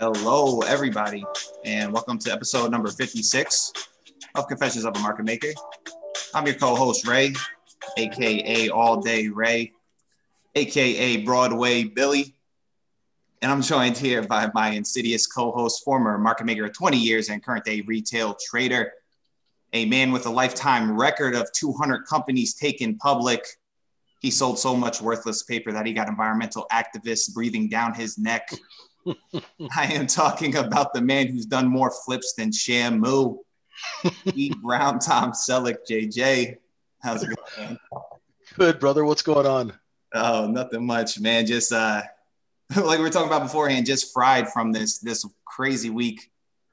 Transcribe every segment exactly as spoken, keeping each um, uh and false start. Hello, everybody, and welcome to episode number fifty-six of Confessions of a Market Maker. I'm your co-host, Ray, a k a. All Day Ray, a k a. Broadway Billy, and I'm joined here by my insidious co-host, former market maker of twenty years and current day retail trader, a man with a lifetime record of two hundred companies taken public. He sold so much worthless paper that he got environmental activists breathing down his neck. I am talking about the man who's done more flips than Shamu, Steve Brown, Tom Selleck, J J. How's it going, man? Good, brother. What's going on? Oh, nothing much, man. Just uh, like we were talking about beforehand, just fried from this this crazy week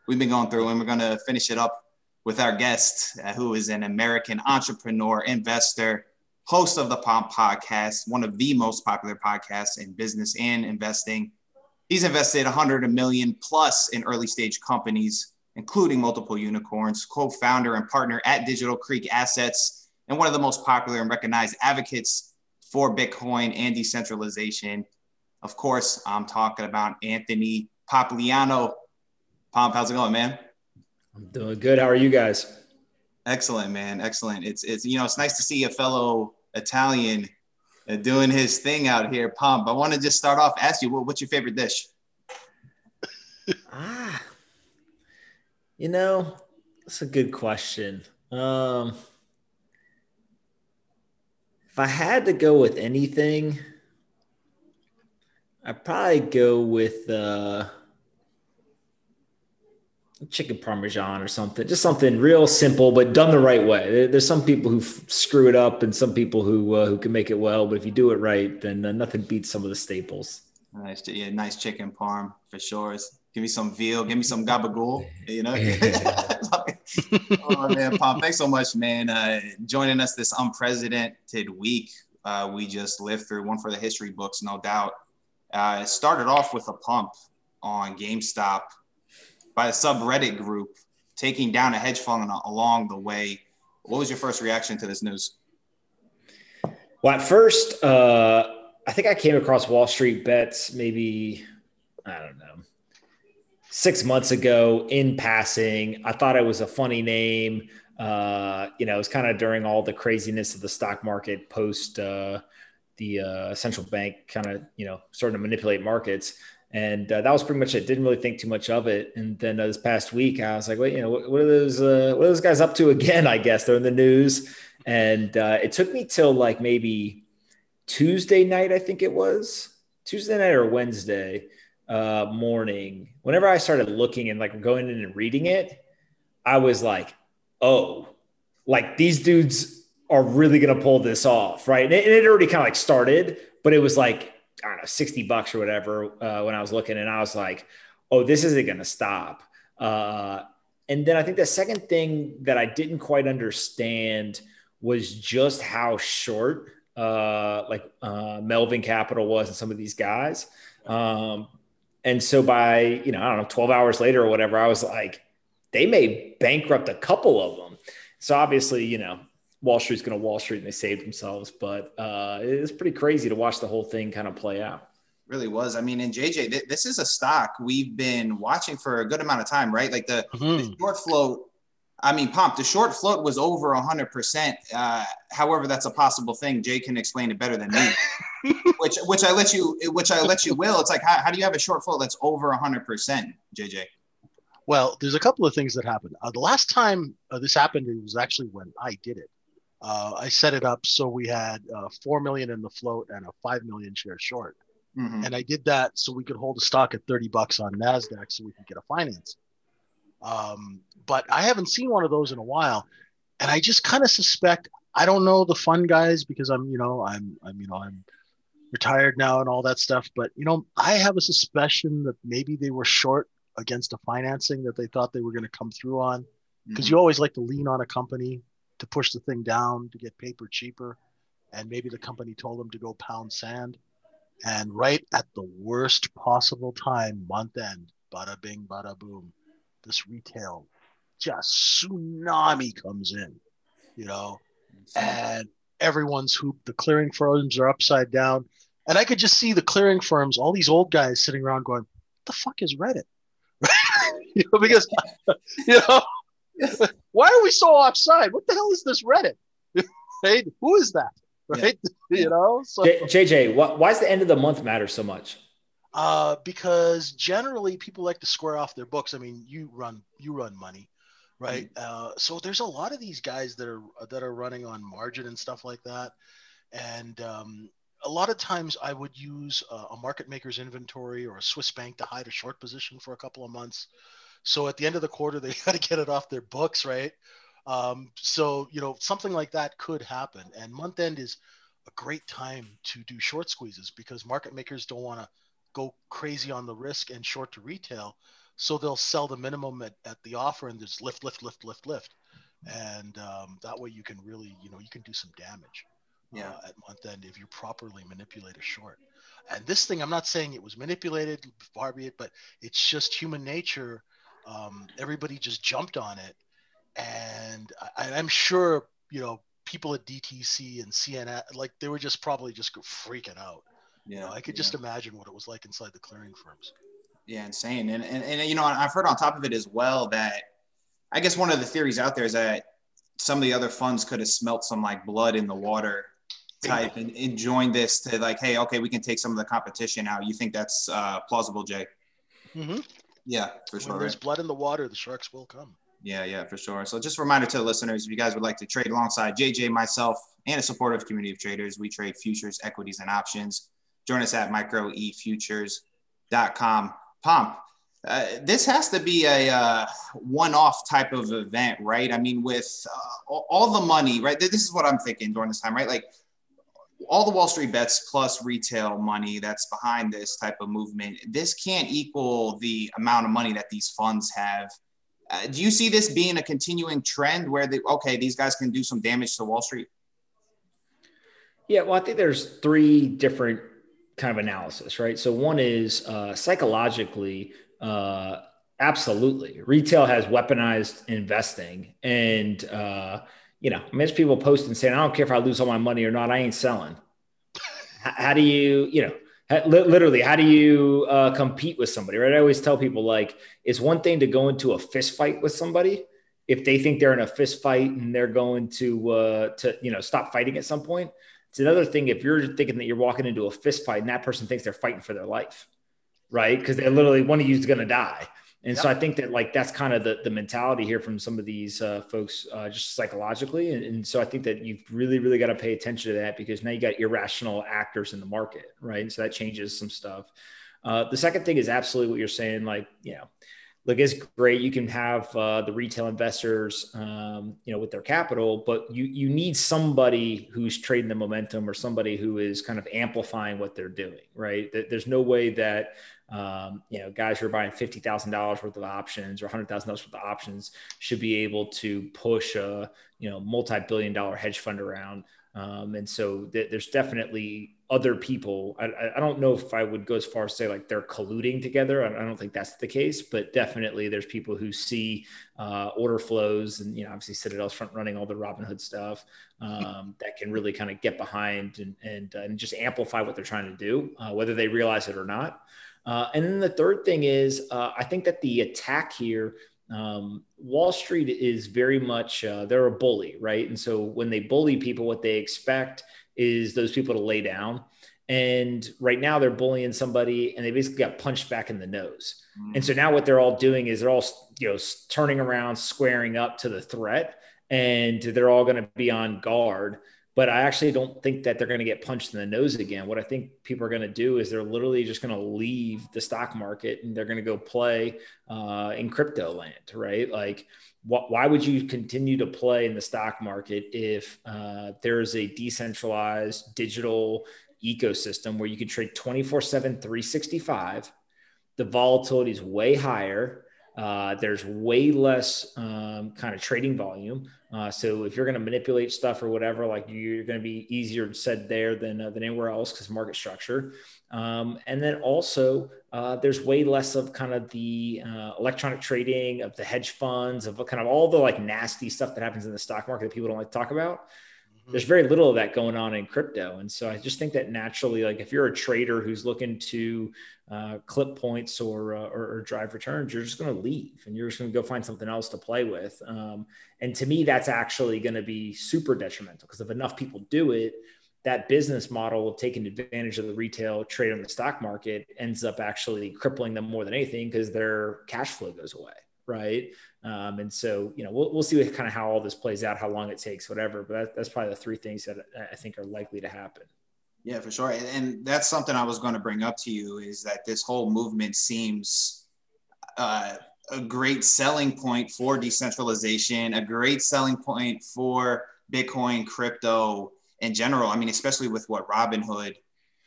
we've been going through, and we're going to finish it up with our guest, uh, who is an American entrepreneur, investor, host of the Pomp Podcast, one of the most popular podcasts in business and investing. He's invested one hundred million plus in early stage companies, including multiple unicorns, co-founder and partner at Digital Creek Assets, and one of the most popular and recognized advocates for Bitcoin and decentralization. Of course, I'm talking about Anthony Pompliano. Pomp, how's it going, man? I'm doing good. How are you guys? Excellent, man. Excellent. It's, it's, you know, it's nice to see a fellow Italian uh, doing his thing out here. Pomp, I want to just start off, ask you, what, what's your favorite dish? Ah, you know, that's a good question. Um, if I had to go with anything, I'd probably go with, uh, chicken Parmesan or something, just something real simple, but done the right way. There's some people who f- screw it up and some people who uh, who can make it well, but if you do it right, then uh, nothing beats some of the staples. Nice, yeah, nice chicken parm for sure. Give me some veal, give me some gabagool, you know? Oh, man, Pomp, thanks so much, man. Uh, joining us this unprecedented week, uh, we just lived through one for the history books, no doubt. Uh, it started off with a pump on GameStop by a subreddit group taking down a hedge fund along the way. What was your first reaction to this news? Well, at first, uh, I think I came across Wall Street Bets maybe, I don't know, six months ago in passing. I thought it was a funny name. Uh, you know, it was kind of during all the craziness of the stock market post uh, the uh, central bank kind of, you know, starting to manipulate markets. And uh, that was pretty much it. Didn't really think too much of it. And then uh, this past week, I was like, wait, you know, what, what are those, uh, what are those guys up to again? I guess they're in the news. And uh, it took me till like maybe Tuesday night, I think it was Tuesday night or Wednesday uh, morning. Whenever I started looking and like going in and reading it, I was like, oh, like these dudes are really going to pull this off. Right. And it, and it already kind of like started, but it was like, I don't know, sixty bucks or whatever uh, when I was looking, and I was like, oh, this isn't going to stop. Uh, and then I think the second thing that I didn't quite understand was just how short uh, like uh, Melvin Capital was and some of these guys. Um, and so by, you know, I don't know, twelve hours later or whatever, I was like, they may bankrupt a couple of them. So obviously, you know, Wall Street's going to Wall Street and they saved themselves, but uh, it's pretty crazy to watch the whole thing kind of play out. Really was. I mean, and J J, th- this is a stock we've been watching for a good amount of time, right? Like the, mm-hmm. the short float, I mean, Pomp, the short float was over one hundred percent. Uh, however, that's a possible thing. Jay can explain it better than me, which which I let you, which I let you will. It's like, how, how do you have a short float that's over one hundred percent, J J? Well, there's a couple of things that happened. Uh, the last time uh, this happened, it was actually when I did it. Uh, I set it up so we had uh, four million in the float and a five million share short. Mm-hmm. And I did that so we could hold a stock at thirty bucks on NASDAQ so we could get a finance. Um, but I haven't seen one of those in a while. And I just kind of suspect, I don't know the fund guys because I'm, you know, I'm, I'm, you know, I'm retired now and all that stuff. But, you know, I have a suspicion that maybe they were short against a financing that they thought they were going to come through on. Because mm-hmm. you always like to lean on a company to push the thing down, to get paper cheaper. And maybe the company told them to go pound sand. And right at the worst possible time, month end, bada bing, bada boom, this retail just tsunami comes in, you know, and everyone's hooped. The clearing firms are upside down. And I could just see the clearing firms, all these old guys sitting around going, the fuck is Reddit? You know, because, you know, why are we so offside? What the hell is this Reddit? Right? Who is that? Right? Yeah. You know? So, J J, why, why does the end of the month matter so much? Uh, because generally people like to square off their books. I mean, you run, you run money, right? Mm-hmm. Uh, so there's a lot of these guys that are, that are running on margin and stuff like that. And, um, a lot of times I would use uh, a market maker's inventory or a Swiss bank to hide a short position for a couple of months. So at the end of the quarter, they got to get it off their books, right? Um, so, you know, something like that could happen. And month end is a great time to do short squeezes because market makers don't want to go crazy on the risk and short to retail. So they'll sell the minimum at, at the offer and just lift, lift, lift, lift, lift. And um, that way you can really, you know, you can do some damage. Yeah, uh, at month end if you properly manipulate a short. And this thing, I'm not saying it was manipulated, far be it, but it's just human nature. Um, everybody just jumped on it. And I, I'm sure, you know, people at D T C and C N N, like they were just probably just freaking out. Yeah, you know, I could yeah. just imagine what it was like inside the clearing firms. Yeah, insane. And, and, and, you know, I've heard on top of it as well that I guess one of the theories out there is that some of the other funds could have smelt some like blood in the water type and, and joined this to like, hey, okay, we can take some of the competition out. You think that's uh, plausible, Jay? Mm-hmm. Yeah, for sure. When there's right? blood in the water, the sharks will come. Yeah, yeah, for sure. So just a reminder to the listeners, if you guys would like to trade alongside J J, myself, and a supportive community of traders, we trade futures, equities, and options. Join us at micro e futures dot com. Pomp, uh, this has to be a uh, one-off type of event, right? I mean, with uh, all the money, right? This is what I'm thinking during this time, right? Like, all the Wall Street bets plus retail money that's behind this type of movement, this can't equal the amount of money that these funds have. Uh, do you see this being a continuing trend where, they, okay, these guys can do some damage to Wall Street? Yeah, well, I think there's three different kind of analysis, right? So one is uh, psychologically, uh, absolutely. Retail has weaponized investing and, uh, you know, I mean, there's people posting saying, I don't care if I lose all my money or not, I ain't selling. How do you, you know, literally, how do you uh, compete with somebody, right? I always tell people, like, it's one thing to go into a fist fight with somebody if they think they're in a fist fight and they're going to, uh, to you know, stop fighting at some point. It's another thing if you're thinking that you're walking into a fist fight and that person thinks they're fighting for their life, right? Because they're literally, one of you is going to die. And yep. so I think that like, that's kind of the, the mentality here from some of these uh, folks uh, just psychologically. And, and so I think that you've really, really got to pay attention to that because now you got irrational actors in the market, right? And so that changes some stuff. Uh, the second thing is absolutely what you're saying. Like, you know, look, it's great. You can have uh, the retail investors, um, you know, with their capital, but you, you need somebody who's trading the momentum or somebody who is kind of amplifying what they're doing, right? There's no way that, Um, you know, guys who are buying fifty thousand dollars worth of options or one hundred thousand dollars worth of options should be able to push a, you know, multi-billion dollar hedge fund around. Um, and so th- there's definitely other people. I, I don't know if I would go as far as say like they're colluding together. I, I don't think that's the case, but definitely there's people who see uh, order flows and, you know, obviously Citadel's front running all the Robinhood stuff um, that can really kind of get behind and, and, and just amplify what they're trying to do, uh, whether they realize it or not. Uh, and then the third thing is, uh, I think that the attack here, um, Wall Street is very much, uh, they're a bully, right? And so when they bully people, what they expect is those people to lay down. And right now they're bullying somebody and they basically got punched back in the nose. Mm-hmm. And so now what they're all doing is they're all, you know, turning around, squaring up to the threat, and they're all going to be on guard. But I actually don't think that they're going to get punched in the nose again. What I think people are going to do is they're literally just going to leave the stock market and they're going to go play uh, in crypto land, right? Like, wh- why would you continue to play in the stock market if uh, there is a decentralized digital ecosystem where you can trade twenty-four seven, three sixty-five? The volatility is way higher. Uh, there's way less um, kind of trading volume. Uh, so if you're going to manipulate stuff or whatever, like you're going to be easier said there than, uh, than anywhere else because market structure. Um, and then also uh, there's way less of kind of the uh, electronic trading of the hedge funds, of kind of all the like nasty stuff that happens in the stock market that people don't like to talk about. there's very little of that going on in crypto. And so I just think that naturally, like if you're a trader who's looking to uh, clip points or, uh, or, or drive returns, you're just going to leave and you're just going to go find something else to play with. Um, and to me, that's actually going to be super detrimental, because if enough people do it, that business model of taking advantage of the retail trade on the stock market ends up actually crippling them more than anything, because their cash flow goes away. Right. Um, and so, you know, we'll, we'll see kind of how all this plays out, how long it takes, whatever. But that, that's probably the three things that I think are likely to happen. Yeah, for sure. And that's something I was going to bring up to you, is that this whole movement seems uh, a great selling point for decentralization, a great selling point for Bitcoin, crypto in general. I mean, especially with what Robinhood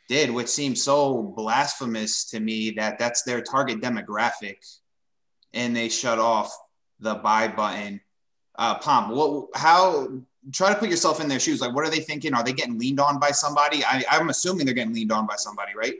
did, which seems so blasphemous to me that that's their target demographic, and they shut off the buy button. Uh, Pomp, what, how, try to put yourself in their shoes. Like, what are they thinking? Are they getting leaned on by somebody? I, I'm assuming they're getting leaned on by somebody, right?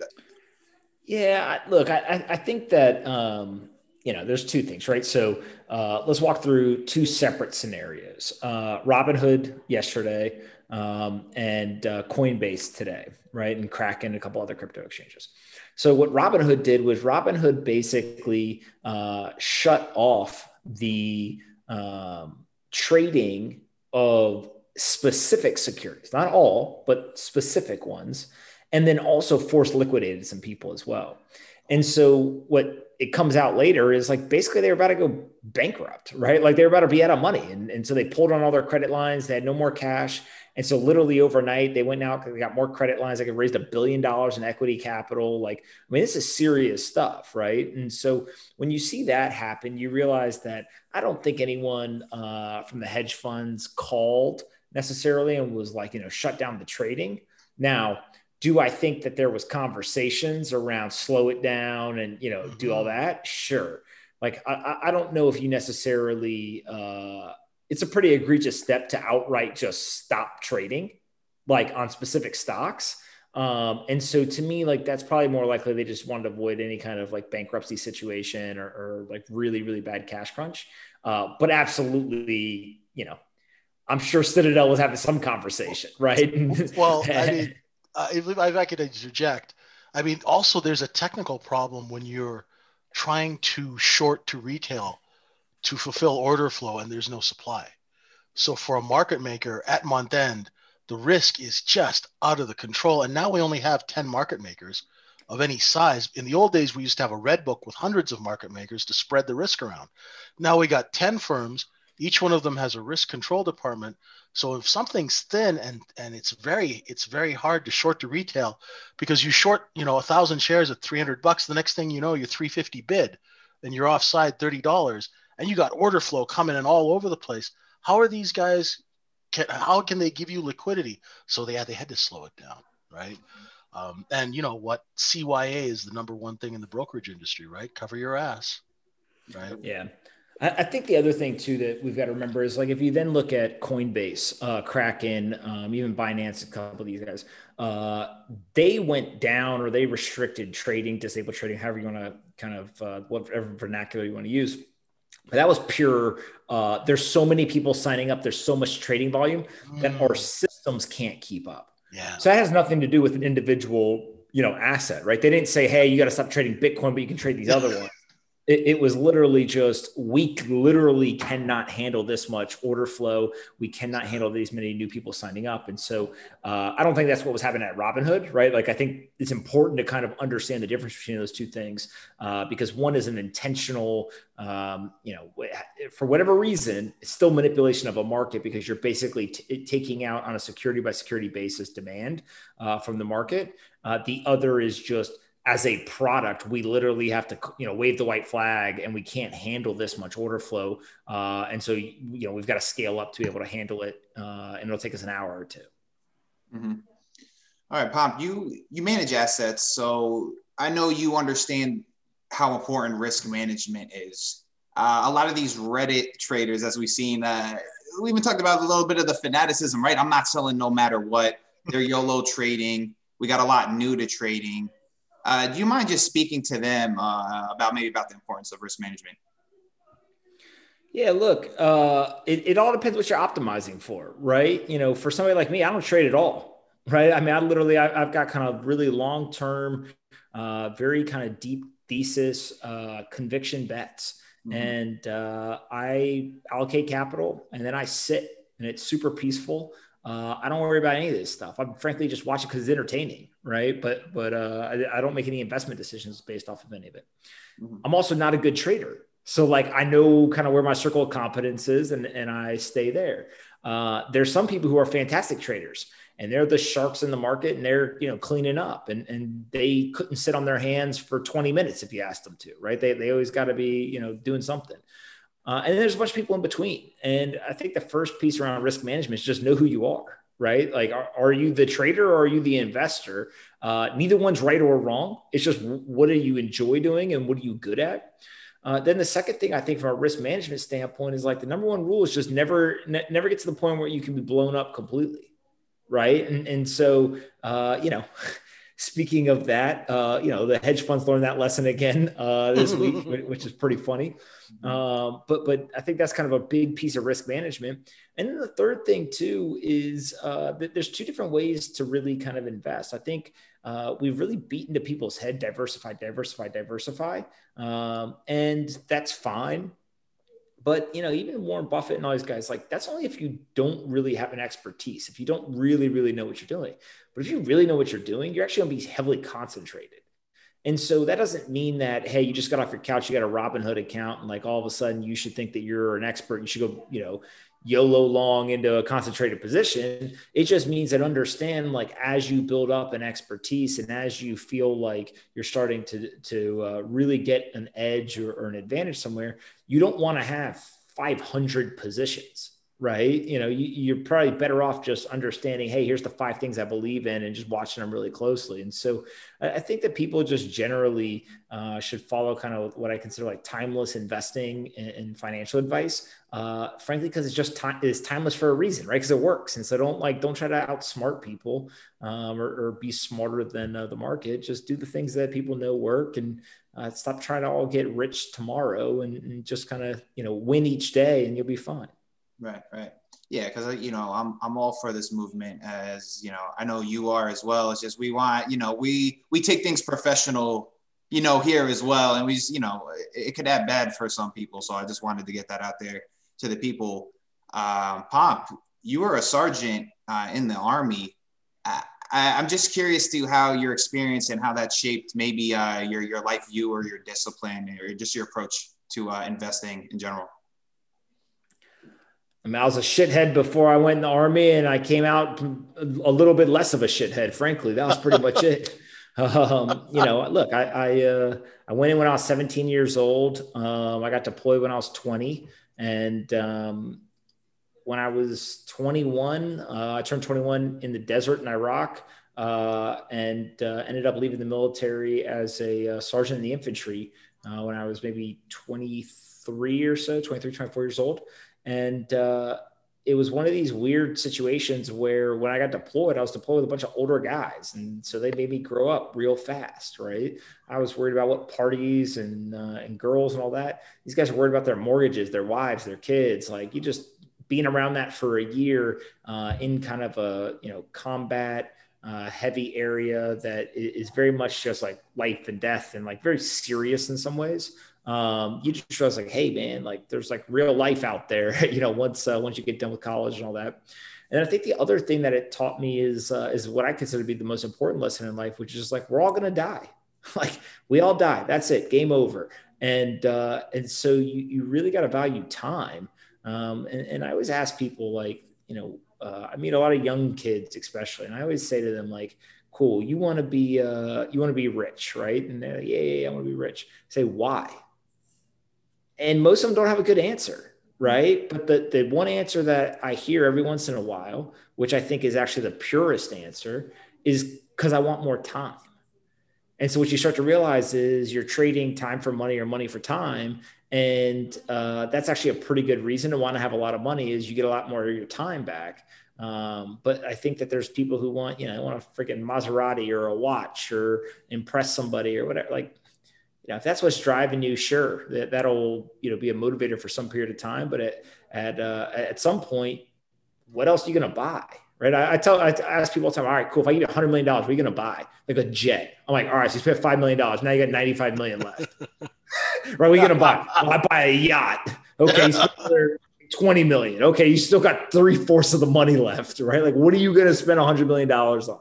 Yeah, look, I, I think that, um, you know, there's two things, right? So uh, let's walk through two separate scenarios. Uh, Robinhood yesterday um, and uh, Coinbase today, right? And Kraken and a couple other crypto exchanges. So what Robinhood did was Robinhood basically uh, shut off the um, trading of specific securities, not all, but specific ones, and then also forced liquidated some people as well. And so what it comes out later is like, basically they were about to go bankrupt, right? Like they were about to be out of money. And, and so they pulled on all their credit lines. They had no more cash. And so literally overnight, they went out, they got more credit lines. They could raise a billion dollars in equity capital. Like, I mean, this is serious stuff, right? And so when you see that happen, you realize that I don't think anyone uh, from the hedge funds called necessarily and was like, you know, shut down the trading. Now, do I think that there was conversations around slow it down and, you know, do all that? Sure. Like, I, I don't know if you necessarily, uh, it's a pretty egregious step to outright just stop trading, like on specific stocks. Um, and so to me, like, that's probably more likely they just wanted to avoid any kind of like bankruptcy situation or, or like really, really bad cash crunch. Uh, but absolutely, you know, I'm sure Citadel was having some conversation, right? Well, I mean, uh, if I could interject, I mean, also there's a technical problem when you're trying to short to retail to fulfill order flow, and there's no supply. So for a market maker at month end, the risk is just out of the control. And now we only have ten market makers of any size. In the old days, we used to have a red book with hundreds of market makers to spread the risk around. Now we got ten firms. Each one of them has a risk control department. So if something's thin and, and it's very, it's very hard to short to retail, because you short, you know, a thousand shares at three hundred bucks, the next thing you know, you're three fifty bid and you're offside thirty dollars. And you got order flow coming in all over the place. How are these guys, can, how can they give you liquidity? So they had, they had to slow it down, right? Um, and you know what? C Y A is the number one thing in the brokerage industry, right? Cover your ass, right? Yeah. I, I think the other thing too that we've got to remember is, like, if you then look at Coinbase, uh, Kraken, um, even Binance, a couple of these guys, uh, they went down or they restricted trading, disabled trading, however you want to kind of, uh, whatever vernacular you want to use. But that was pure. Uh, there's so many people signing up. There's so much trading volume that our systems can't keep up. Yeah. So that has nothing to do with an individual, you know, asset, right? They didn't say, "Hey, you got to stop trading Bitcoin, but you can trade these other ones." It, it was literally just, we literally cannot handle this much order flow. We cannot handle these many new people signing up. And so uh, I don't think that's what was happening at Robinhood, right? Like, I think it's important to kind of understand the difference between those two things, uh, because one is an intentional, um, you know, for whatever reason, it's still manipulation of a market, because you're basically t- taking out on a security by security basis demand uh, from the market. Uh, the other is just, as a product, we literally have to, you know, wave the white flag, and we can't handle this much order flow. Uh, and so, you know, we've got to scale up to be able to handle it. Uh, and it'll take us an hour or two. Mm-hmm. All right, Pomp, you, you manage assets. So I know you understand how important risk management is. Uh, a lot of these Reddit traders, as we've seen, uh, we even talked about a little bit of the fanaticism, right? I'm not selling no matter what. They're YOLO trading. We got a lot new to trading. Uh, do you mind just speaking to them uh, about maybe about the importance of risk management? Yeah, look, uh, it, it all depends what you're optimizing for, right? You know, for somebody like me, I don't trade at all, right? I mean, I literally, I, I've got kind of really long-term, uh, very kind of deep thesis, uh, conviction bets. Mm-hmm. And uh, I allocate capital and then I sit and it's super peaceful. Uh, I don't worry about any of this stuff. I'm frankly just watching because it's entertaining, right? But but uh, I, I don't make any investment decisions based off of any of it. Mm-hmm. I'm also not a good trader. So like, I know kind of where my circle of competence is and, and I stay there. Uh, there's some people who are fantastic traders and they're the sharks in the market and they're, you know, cleaning up and, and they couldn't sit on their hands for twenty minutes if you asked them to, right? They, they always got to be, you know, doing something. Uh, and then there's a bunch of people in between. And I think the first piece around risk management is just know who you are, right? Like, are, are you the trader or are you the investor? Uh, neither one's right or wrong. It's just, what do you enjoy doing and what are you good at? Uh, then the second thing I think from a risk management standpoint is like the number one rule is just never, ne- never get to the point where you can be blown up completely. Right. And, and so, uh, you know, speaking of that, uh, you know, the hedge funds learned that lesson again uh, this week, which is pretty funny. Um, but, but I think that's kind of a big piece of risk management. And then the third thing too, is uh, that there's two different ways to really kind of invest. I think Uh, we've really beaten to people's head, diversify, diversify, diversify. Um, and that's fine. But, you know, even Warren Buffett and all these guys, like, that's only if you don't really have an expertise, if you don't really, really know what you're doing. But if you really know what you're doing, you're actually going to be heavily concentrated. And so that doesn't mean that, hey, you just got off your couch, you got a Robinhood account, and like all of a sudden you should think that you're an expert. You should go, you know, YOLO long into a concentrated position. It just means that understand, like, as you build up an expertise and as you feel like you're starting to, to uh, really get an edge or, or an advantage somewhere, you don't want to have five hundred positions, right? You know, you, you're probably better off just understanding, hey, here's the five things I believe in and just watching them really closely. And so I think that people just generally uh, should follow kind of what I consider like timeless investing and, and financial advice. Uh, frankly, because it's just time, it's timeless for a reason, right? Because it works. And so don't like, don't try to outsmart people um, or, or be smarter than uh, the market. Just do the things that people know work and uh, stop trying to all get rich tomorrow and, and just kind of, you know, win each day and you'll be fine. Right. Right. Yeah. Cause you know, I'm, I'm all for this movement as, you know, I know you are as well. It's just, we want, you know, we, we take things professional, you know, here as well. And we just, you know, it, it could add bad for some people. So I just wanted to get that out there to the people. Um, Pomp, you were a sergeant uh, in the Army. I, I, I'm just curious to how your experience and how that shaped maybe uh, your, your life view or your discipline or just your approach to uh, investing in general. I mean, I was a shithead before I went in the Army and I came out a little bit less of a shithead, frankly. That was pretty much it. Um, you know, look, I I, uh, I went in when I was seventeen years old. Um, I got deployed when I was twenty. And um, when I was twenty-one, uh, I turned twenty-one in the desert in Iraq uh, and uh, ended up leaving the military as a uh, sergeant in the infantry uh, when I was maybe twenty-three or so, twenty-three, twenty-four years old. And uh, it was one of these weird situations where when I got deployed, I was deployed with a bunch of older guys. And so they made me grow up real fast, right? I was worried about what parties and uh, and girls and all that. These guys are worried about their mortgages, their wives, their kids. Like, you just being around that for a year uh, in kind of a, you know, combat uh, heavy area that is very much just like life and death and like very serious in some ways. Um, you just realize like, hey man, like there's like real life out there, you know, once, uh, once you get done with college and all that. And I think the other thing that it taught me is, uh, is what I consider to be the most important lesson in life, which is like, we're all going to die. Like we all die. That's it. Game over. And, uh, and so you, you really got to value time. Um, and, and I always ask people like, you know, uh, I meet a lot of young kids, especially, and I always say to them like, cool, you want to be, uh, you want to be rich, right? And they're like, yeah, yeah, yeah I want to be rich. I say, why? And most of them don't have a good answer, right? But the, the one answer that I hear every once in a while, which I think is actually the purest answer, is because I want more time. And so what you start to realize is you're trading time for money or money for time. And uh, that's actually a pretty good reason to want to have a lot of money is you get a lot more of your time back. Um, but I think that there's people who want, you know, want a freaking Maserati or a watch or impress somebody or whatever. Like, you know, if that's what's driving you, sure, that that'll, you know, be a motivator for some period of time. But at at uh, at some point, what else are you going to buy? Right. I, I tell, I ask people all the time, all right, cool. If I give you a hundred million dollars, what are you going to buy? Like a jet. I'm like, all right, so you spent five million dollars. Now you got ninety-five million left. Right. What are you going to buy? Well, I buy a yacht. Okay. twenty million. Okay. You still got three fourths of the money left. Right. Like, what are you going to spend a hundred million dollars on?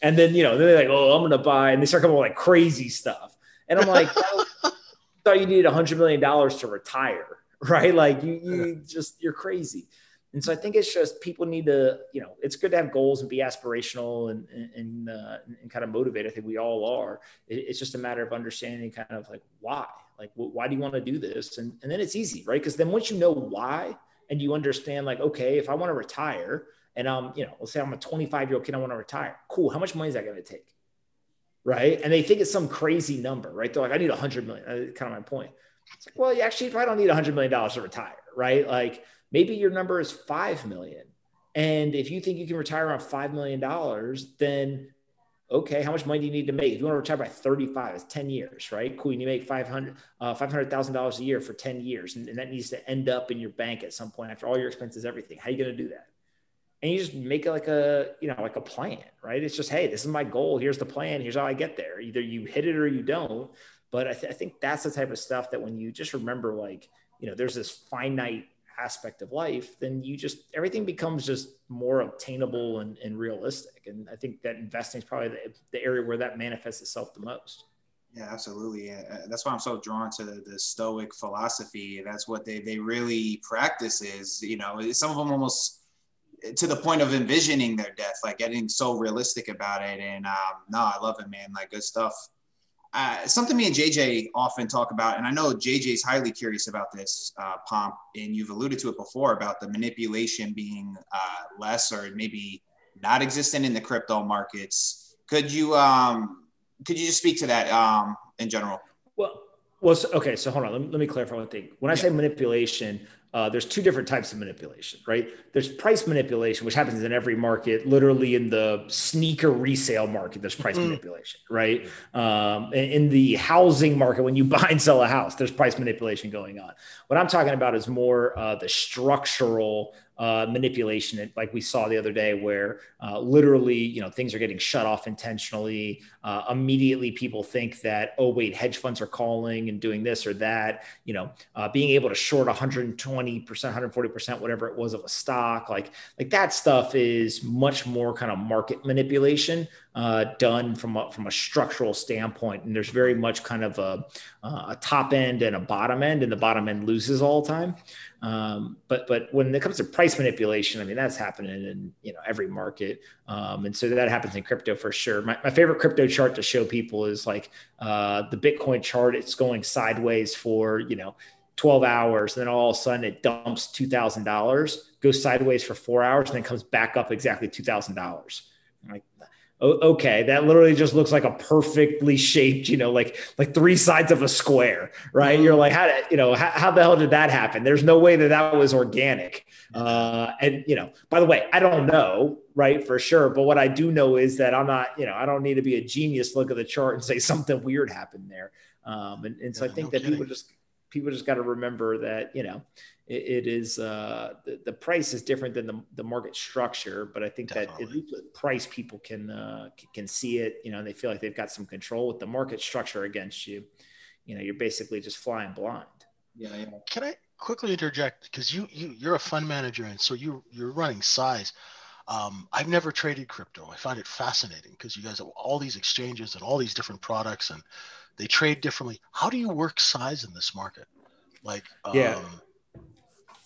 And then, you know, then they're like, oh, I'm going to buy, and they start coming up with like crazy stuff. And I'm like, I thought you needed a hundred million dollars to retire. Right. Like you, you just, you're crazy. And so I think it's just people need to, you know, it's good to have goals and be aspirational and and, uh, and kind of motivate. I think we all are. It's just a matter of understanding kind of like why, like why do you want to do this? And and then it's easy, right? Because then once you know why and you understand, like, okay, if I want to retire and um, you know, let's say I'm a twenty-five year old kid, I want to retire. Cool. How much money is that going to take? Right. And they think it's some crazy number, right? They're like, I need a hundred million. That's kind of my point. It's like, well, you actually probably don't need a hundred million dollars to retire. Right. Like, maybe your number is five million. And if you think you can retire around five million dollars, then okay, how much money do you need to make? If you want to retire by thirty-five, it's ten years, right? Cool, you need to make five hundred thousand dollars uh, five hundred thousand dollars a year for ten years. And, and that needs to end up in your bank at some point after all your expenses, everything. How are you going to do that? And you just make it like a, you know, like a plan, right? It's just, hey, this is my goal. Here's the plan. Here's how I get there. Either you hit it or you don't. But I, th- I think that's the type of stuff that when you just remember, like, you know, there's this finite aspect of life, then you just, everything becomes just more obtainable and, and realistic. And I think that investing is probably the, the area where that manifests itself the most. Yeah, absolutely. Uh, that's why I'm so drawn to the, the Stoic philosophy. That's what they, they really practice is, you know, some of them almost to the point of envisioning their death, like getting so realistic about it. And um, no, I love it, man. Like good stuff. Uh, something me and J J often talk about, and I know J J's highly curious about this, uh, Pomp, and you've alluded to it before about the manipulation being uh, less or maybe not existent in the crypto markets. Could you um, could you just speak to that um, in general? Well, well, so, okay. So hold on. Let me, let me clarify one thing. When I yeah. say manipulation, uh, there's two different types of manipulation, right? There's price manipulation, which happens in every market, literally in the sneaker resale market, there's price mm-hmm. manipulation, right? Um, in the housing market, when you buy and sell a house, there's price manipulation going on. What I'm talking about is more uh, the structural uh, manipulation, like we saw the other day, where uh, literally, you know, things are getting shut off intentionally. Uh, immediately people think that, oh, wait, hedge funds are calling and doing this or that, you know, uh, being able to short one hundred twenty twenty percent, one hundred forty percent, whatever it was of a stock, like, like that stuff is much more kind of market manipulation uh, done from a, from a structural standpoint. And there's very much kind of a, a top end and a bottom end, and the bottom end loses all the time. Um, but, but when it comes to price manipulation, I mean, that's happening in, you know, every market. Um, and so that happens in crypto for sure. My, my favorite crypto chart to show people is like uh, the Bitcoin chart. It's going sideways for, you know, twelve hours, and then all of a sudden it dumps two thousand dollars, goes sideways for four hours, and then comes back up exactly two thousand dollars. Like, okay, that literally just looks like a perfectly shaped, you know, like, like three sides of a square, right? You're like, how, you know, how, how the hell did that happen? There's no way that that was organic. Uh, and, you know, by the way, I don't know, right, for sure. But what I do know is that I'm not, you know, I don't need to be a genius, look at the chart and say something weird happened there. Um, and, and so yeah, I think no that kidding. people just... People just got to remember that, you know, it, it is, uh, the, the price is different than the, the market structure, but I think Definitely. that at least with price, people can, uh, can see it, you know, and they feel like they've got some control. With the market structure against you, you know, you're basically just flying blind. Yeah. yeah. Can I quickly interject? Cause you, you, you're a fund manager. And so you, you're running size. Um, I've never traded crypto. I find it fascinating because you guys have all these exchanges and all these different products, and they trade differently. How do you work size in this market? Like, um, yeah.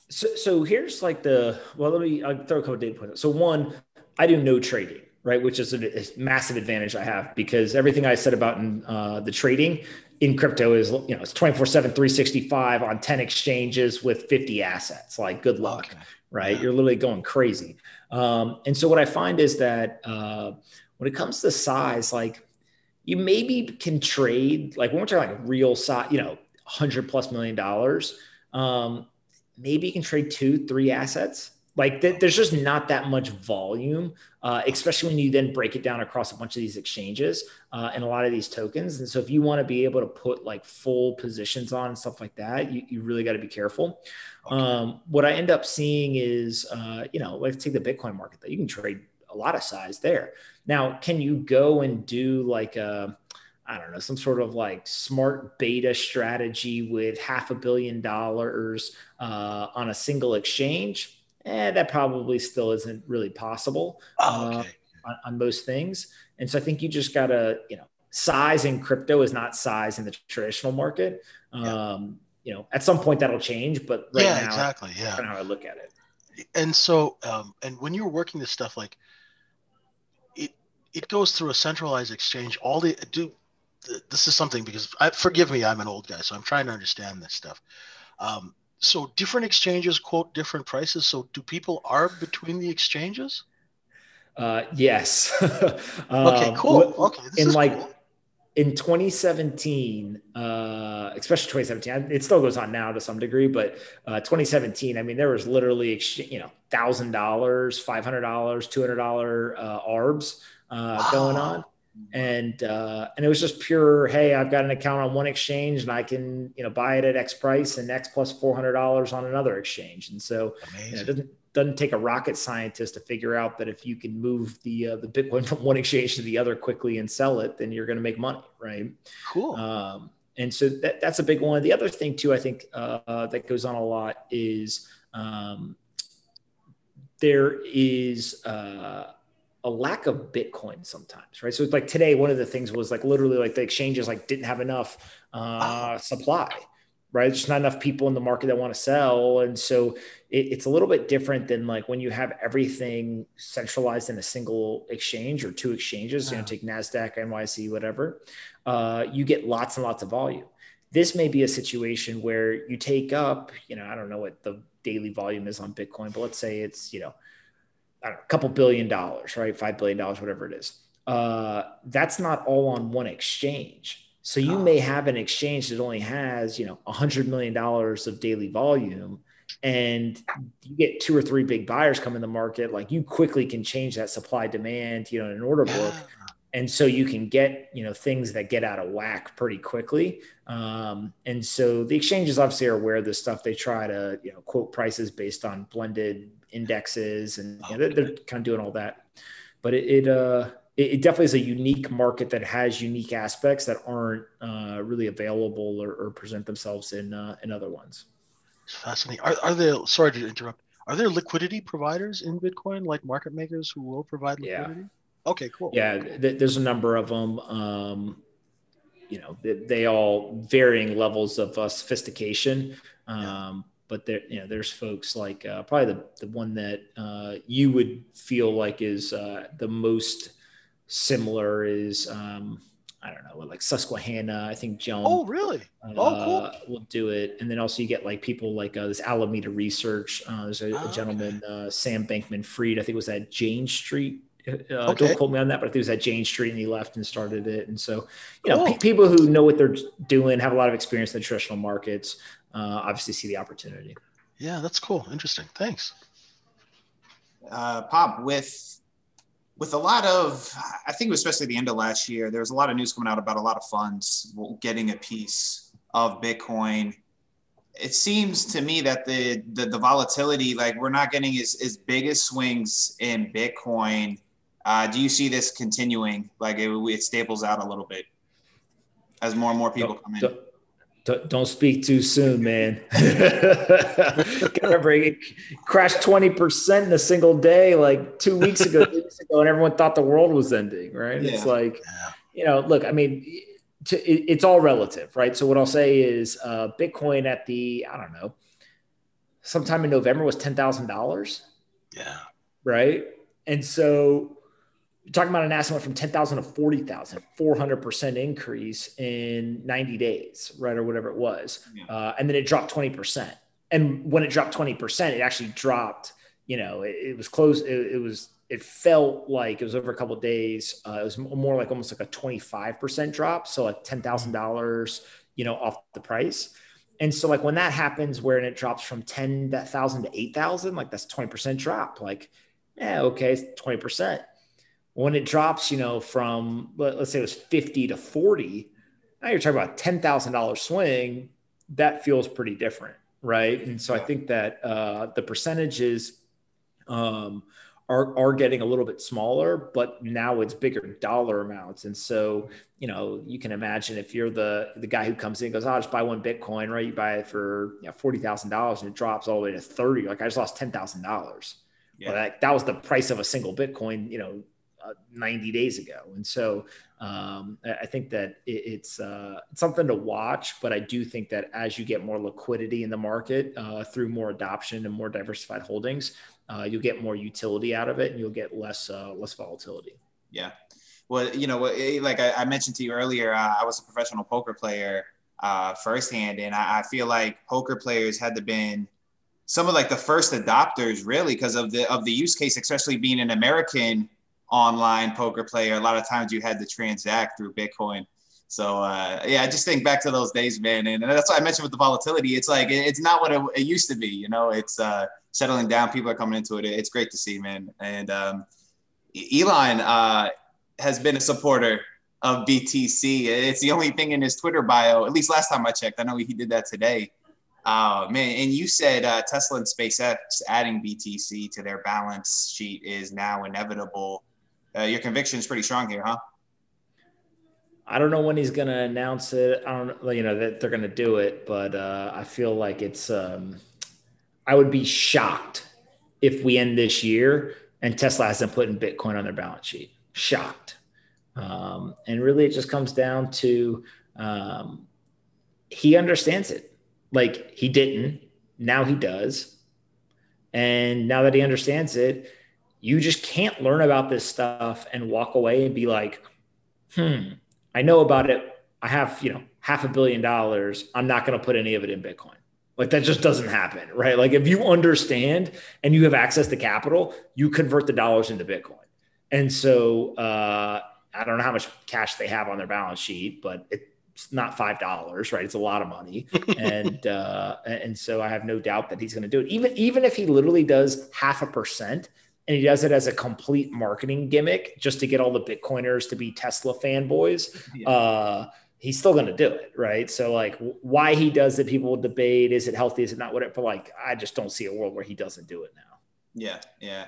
So, so here's like the, well, let me, I'll throw a couple data points. So one, I do no trading, right? Which is a, a massive advantage I have, because everything I said about in, uh, the trading in crypto is, you know, it's twenty-four seven, three sixty-five on ten exchanges with fifty assets. Like, good luck, okay. right? Yeah. You're literally going crazy. Um, and so what I find is that uh, when it comes to size, like, you maybe can trade, like when we're talking like real size, you know, hundred plus million dollars, um, maybe you can trade two, three assets, Like th- there's just not that much volume, uh, especially when you then break it down across a bunch of these exchanges uh, and a lot of these tokens. And so if you want to be able to put like full positions on and stuff like that, you, you really got to be careful. Okay. Um, what I end up seeing is, uh, you know, let's take the Bitcoin market though. You can trade a lot of size there. Now, can you go and do like a, I don't know, some sort of like smart beta strategy with half a billion dollars uh, on a single exchange? Eh, that probably still isn't really possible oh, okay. uh, on, on most things. And so I think you just got to, you know, size in crypto is not size in the traditional market. Um, yeah. You know, at some point that'll change, but right yeah, now, exactly. yeah. that's how I look at it. And so, um, and when you're working this stuff, like it, it goes through a centralized exchange. All the do, this is something because I, forgive me, I'm an old guy, so I'm trying to understand this stuff. Um, So different exchanges quote different prices. So do people arb between the exchanges? Uh, yes. um, okay, cool. Okay, this in is like cool. In twenty seventeen, uh, especially twenty seventeen, it still goes on now to some degree, but uh, twenty seventeen, I mean, there was literally exchange, you know, one thousand dollars, five hundred dollars, two hundred dollars uh, arbs uh, wow. going on. And, uh, and it was just pure, hey, I've got an account on one exchange and I can, you know, buy it at X price and X plus four hundred dollars on another exchange. And so you know, it doesn't, doesn't take a rocket scientist to figure out that if you can move the, uh, the Bitcoin from one exchange to the other quickly and sell it, then you're going to make money. Right. Cool. Um, and so that, that's a big one. The other thing too, I think, uh, uh that goes on a lot is, um, there is, uh, a lack of Bitcoin sometimes, right? So it's like today, one of the things was like literally like the exchanges like didn't have enough uh, supply, right? There's not enough people in the market that want to sell. And so it, it's a little bit different than like when you have everything centralized in a single exchange or two exchanges, wow. you know, take NASDAQ, N Y S E, whatever, uh, you get lots and lots of volume. This may be a situation where you take up, you know, I don't know what the daily volume is on Bitcoin, but let's say it's, you know, I don't know, a couple billion dollars, right? Five billion dollars, whatever it is. Uh, that's not all on one exchange. So you oh. may have an exchange that only has, you know, a hundred million dollars of daily volume, and you get two or three big buyers come in the market. Like you quickly can change that supply demand, you know, in an order book. And so you can get, you know, things that get out of whack pretty quickly. Um, and so the exchanges obviously are aware of this stuff. They try to, you know, quote prices based on blended indexes and you know, they're, they're kind of doing all that. But it, it, uh, it, it definitely is a unique market that has unique aspects that aren't uh, really available or, or present themselves in, uh, in other ones. It's fascinating. Are, are there, sorry to interrupt, are there liquidity providers in Bitcoin, like market makers who will provide liquidity? Yeah. Okay, cool. Yeah, th- there's a number of them. Um, you know, they, they all varying levels of uh, sophistication. Um, yeah. But there, you know, there's folks like uh, probably the, the one that uh, you would feel like is uh, the most similar is um, I don't know, like Susquehanna. I think John. Oh, really? Uh, oh, cool. Will do it, and then also you get like people like uh, this Alameda Research. Uh, there's a, oh, a gentleman, okay. uh, Sam Bankman-Fried. I think it was at Jane Street. Uh, okay. Don't quote me on that, but I think it was at Jane Street and he left and started it. And so, you know, cool. pe- people who know what they're doing, have a lot of experience in the traditional markets, uh, obviously see the opportunity. Yeah, that's cool. Interesting. Thanks. Uh, Pop, with, with a lot of, I think especially the end of last year, there was a lot of news coming out about a lot of funds getting a piece of Bitcoin. It seems to me that the, the, the volatility, like we're not getting as, as big as swings in Bitcoin. Uh, do you see this continuing? Like it, it staples out a little bit as more and more people don't, come in. Don't, don't speak too soon, man. Remember, it crashed twenty percent in a single day, like two weeks ago, two weeks ago, and everyone thought the world was ending, right? Yeah. It's like, you know, look, I mean, to, it, it's all relative, right? So what I'll say is uh, Bitcoin at the, I don't know, sometime in November was ten thousand dollars. Yeah. Right? And so... You're talking about an asset went from ten thousand to forty thousand, four hundred percent increase in ninety days, right? Or whatever it was. Yeah. Uh, and then it dropped twenty percent. And when it dropped twenty percent, it actually dropped, you know, it, it was close. It, it was, it felt like it was over a couple of days. Uh, it was more like almost like a twenty-five percent drop. So like ten thousand dollars, you know, off the price. And so like when that happens, where it drops from ten thousand to eight thousand, like that's twenty percent drop. Like, yeah, okay, it's twenty percent. When it drops, you know, from let's say it was fifty to forty, now you're talking about ten thousand dollars swing. That feels pretty different, right? And so I think that uh, the percentages um, are are getting a little bit smaller, but now it's bigger dollar amounts. And so, you know, you can imagine if you're the the guy who comes in and goes, oh, I'll just buy one Bitcoin, right? You buy it for you know, forty thousand dollars and it drops all the way to thirty. Like I just lost ten thousand dollars. Yeah. Well, that, that was the price of a single Bitcoin, you know, uh, ninety days ago. And so um, I think that it, it's, uh, it's something to watch, but I do think that as you get more liquidity in the market uh, through more adoption and more diversified holdings, uh, you'll get more utility out of it and you'll get less, uh, less volatility. Yeah. Well, you know, like I mentioned to you earlier, uh, I was a professional poker player uh, firsthand. And I, I feel like poker players had to been some of like the first adopters really because of the of the use case, especially being an American online poker player. A lot of times you had to transact through Bitcoin. So uh, yeah, I just think back to those days, man. And, and that's what I mentioned with the volatility. It's like, it's not what it, it used to be, you know, it's uh, settling down. People are coming into it. It's great to see, man. And um, Elon uh, has been a supporter of B T C. It's the only thing in his Twitter bio, at least last time I checked. I know he did that today. Oh, man. And you said uh, Tesla and SpaceX adding B T C to their balance sheet is now inevitable. Uh, your conviction is pretty strong here, huh? I don't know when he's going to announce it. I don't know, you know, that they're going to do it, but uh, I feel like it's, um, I would be shocked if we end this year and Tesla hasn't put in Bitcoin on their balance sheet. Shocked. Um, and really it just comes down to um, he understands it. Like he didn't, now he does. And now that he understands it, you just can't learn about this stuff and walk away and be like, hmm, I know about it. I have, you know, half a billion dollars. I'm not going to put any of it in Bitcoin. Like that just doesn't happen, right? Like if you understand and you have access to capital, you convert the dollars into Bitcoin. And so uh, I don't know how much cash they have on their balance sheet, but it, it's not five dollars, right? It's a lot of money. And, uh, and so I have no doubt that he's going to do it. Even, even if he literally does half a percent and he does it as a complete marketing gimmick just to get all the Bitcoiners to be Tesla fanboys, yeah. uh, he's still going to do it. Right. So like why he does it, people will debate, is it healthy? Is it not? Whatever. But like, I just don't see a world where he doesn't do it now. Yeah. Yeah,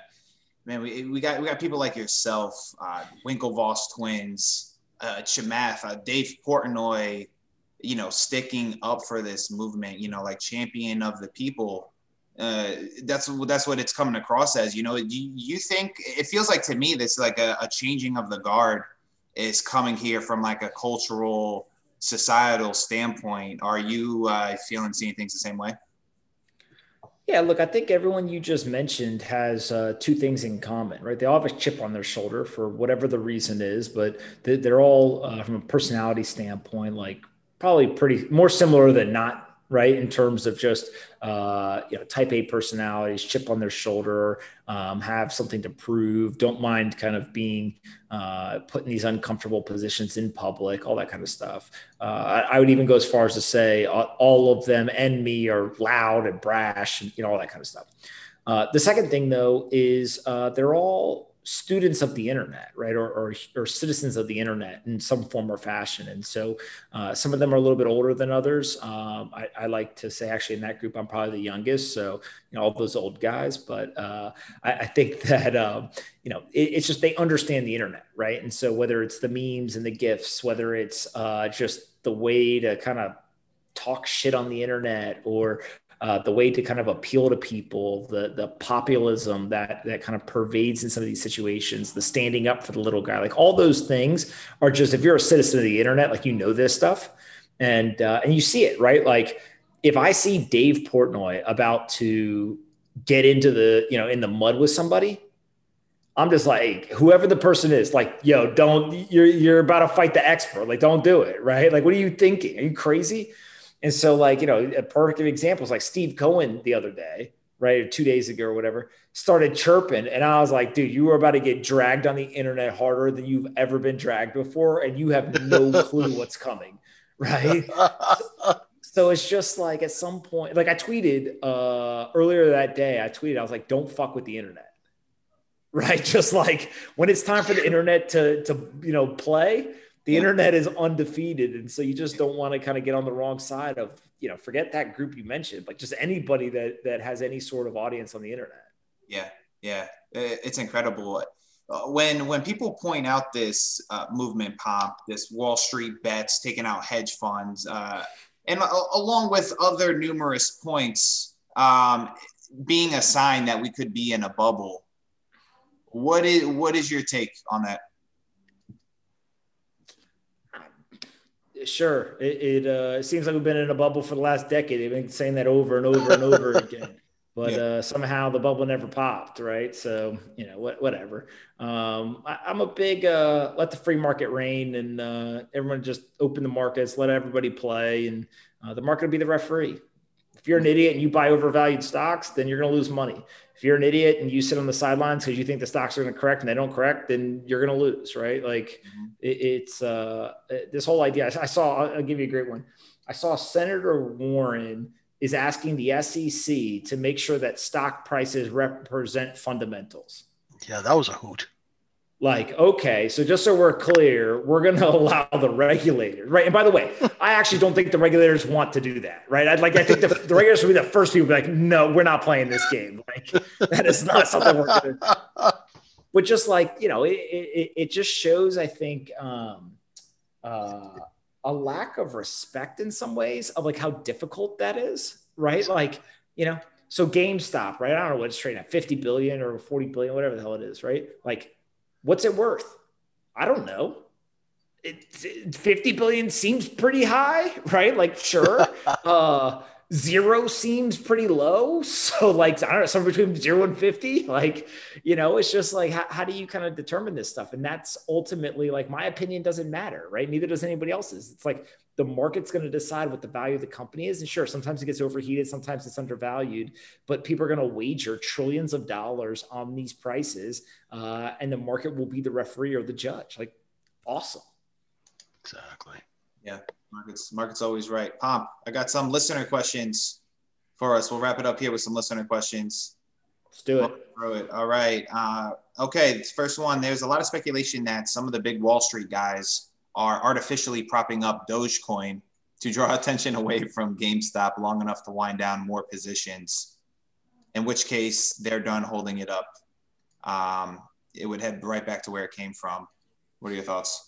man. We, we got, we got people like yourself, uh, Winklevoss twins, Uh, Chamath, uh, Dave Portnoy, you know, sticking up for this movement, you know, like champion of the people. Uh, that's that's what it's coming across as, you know. Do you think it feels like to me this like a, a changing of the guard is coming here from like a cultural, societal standpoint? Are you uh, feeling seeing things the same way? Yeah, look, I think everyone you just mentioned has uh, two things in common, right? They all have a chip on their shoulder for whatever the reason is, but they're all uh, from a personality standpoint, like probably pretty more similar than not, right? In terms of just, uh, you know, type A personalities, chip on their shoulder, um, have something to prove, don't mind kind of being uh, put in these uncomfortable positions in public, all that kind of stuff. Uh, I, I would even go as far as to say uh, all of them and me are loud and brash and, you know, all that kind of stuff. Uh, the second thing, though, is uh, they're all students of the internet, right? Or, or, or citizens of the internet in some form or fashion. And so uh, some of them are a little bit older than others. Um, I, I like to say actually in that group, I'm probably the youngest. So, you know, all those old guys, but uh, I, I think that, um, you know, it, it's just, they understand the internet, right? And so whether it's the memes and the GIFs, whether it's uh, just the way to kind of talk shit on the internet or Uh, the way to kind of appeal to people, the the populism that that kind of pervades in some of these situations, the standing up for the little guy, like all those things are just, if you're a citizen of the internet, like you know this stuff, and uh, and you see it, right? Like if I see Dave Portnoy about to get into the you know in the mud with somebody, I'm just like, whoever the person is, like, yo, don't you're you're about to fight the expert, like don't do it, right? Like what are you thinking? Are you crazy? And so like, you know, a perfect example is like Steve Cohen the other day, right? Or two days ago or whatever, started chirping. And I was like, dude, you were about to get dragged on the internet harder than you've ever been dragged before. And you have no clue what's coming, right? So it's just like at some point, like I tweeted uh, earlier that day, I tweeted, I was like, don't fuck with the internet, right? Just like when it's time for the internet to, to you know, play, the internet is undefeated. And so you just don't want to kind of get on the wrong side of, you know, forget that group you mentioned, like just anybody that that has any sort of audience on the internet. Yeah, yeah, it's incredible. When when people point out this uh, movement, Pomp, this Wall Street Bets, taking out hedge funds, uh, and along with other numerous points, um, being a sign that we could be in a bubble. What is what is your take on that? Sure, it, it uh, seems like we've been in a bubble for the last decade. They've been saying that over and over and over again. But yeah. uh, somehow the bubble never popped, right? So, you know, what, whatever. Um, I, I'm a big uh, let the free market reign and uh, everyone just open the markets, let everybody play, and uh, the market will be the referee. If you're an idiot and you buy overvalued stocks, then you're going to lose money. If you're an idiot and you sit on the sidelines because you think the stocks are going to correct and they don't correct, then you're going to lose, right? Like mm-hmm. it, it's uh, this whole idea. I, I saw, I'll, I'll give you a great one. I saw Senator Warren is asking the S E C to make sure that stock prices represent fundamentals. Yeah, that was a hoot. Like, okay, so just so we're clear, we're going to allow the regulators, right? And by the way, I actually don't think the regulators want to do that, right? I'd like, I think the, the regulators would be the first people to be like, no, we're not playing this game. Like, that is not something we're going to do. But just like, you know, it, it, it just shows, I think, um, uh, a lack of respect in some ways of like how difficult that is, right? Like, you know, so GameStop, right? I don't know what it's trading at, fifty billion or forty billion, whatever the hell it is, right? Like, what's it worth? I don't know. It, it, fifty billion seems pretty high, right? Like, sure. uh, zero seems pretty low. So like, I don't know, somewhere between zero and fifty, like, you know, it's just like, how, how do you kind of determine this stuff? And that's ultimately like, my opinion doesn't matter, right? Neither does anybody else's. It's like the market's going to decide what the value of the company is. And sure, sometimes it gets overheated, sometimes it's undervalued, but people are going to wager trillions of dollars on these prices. Uh, and the market will be the referee or the judge. Like, awesome. Exactly. Yeah. Market's, market's always right. Pomp, I got some listener questions for us. We'll wrap it up here with some listener questions. Let's do it. Throw it. All right. Uh, okay. First one, there's a lot of speculation that some of the big Wall Street guys are artificially propping up Dogecoin to draw attention away from GameStop long enough to wind down more positions, in which case they're done holding it up. Um, it would head right back to where it came from. What are your thoughts?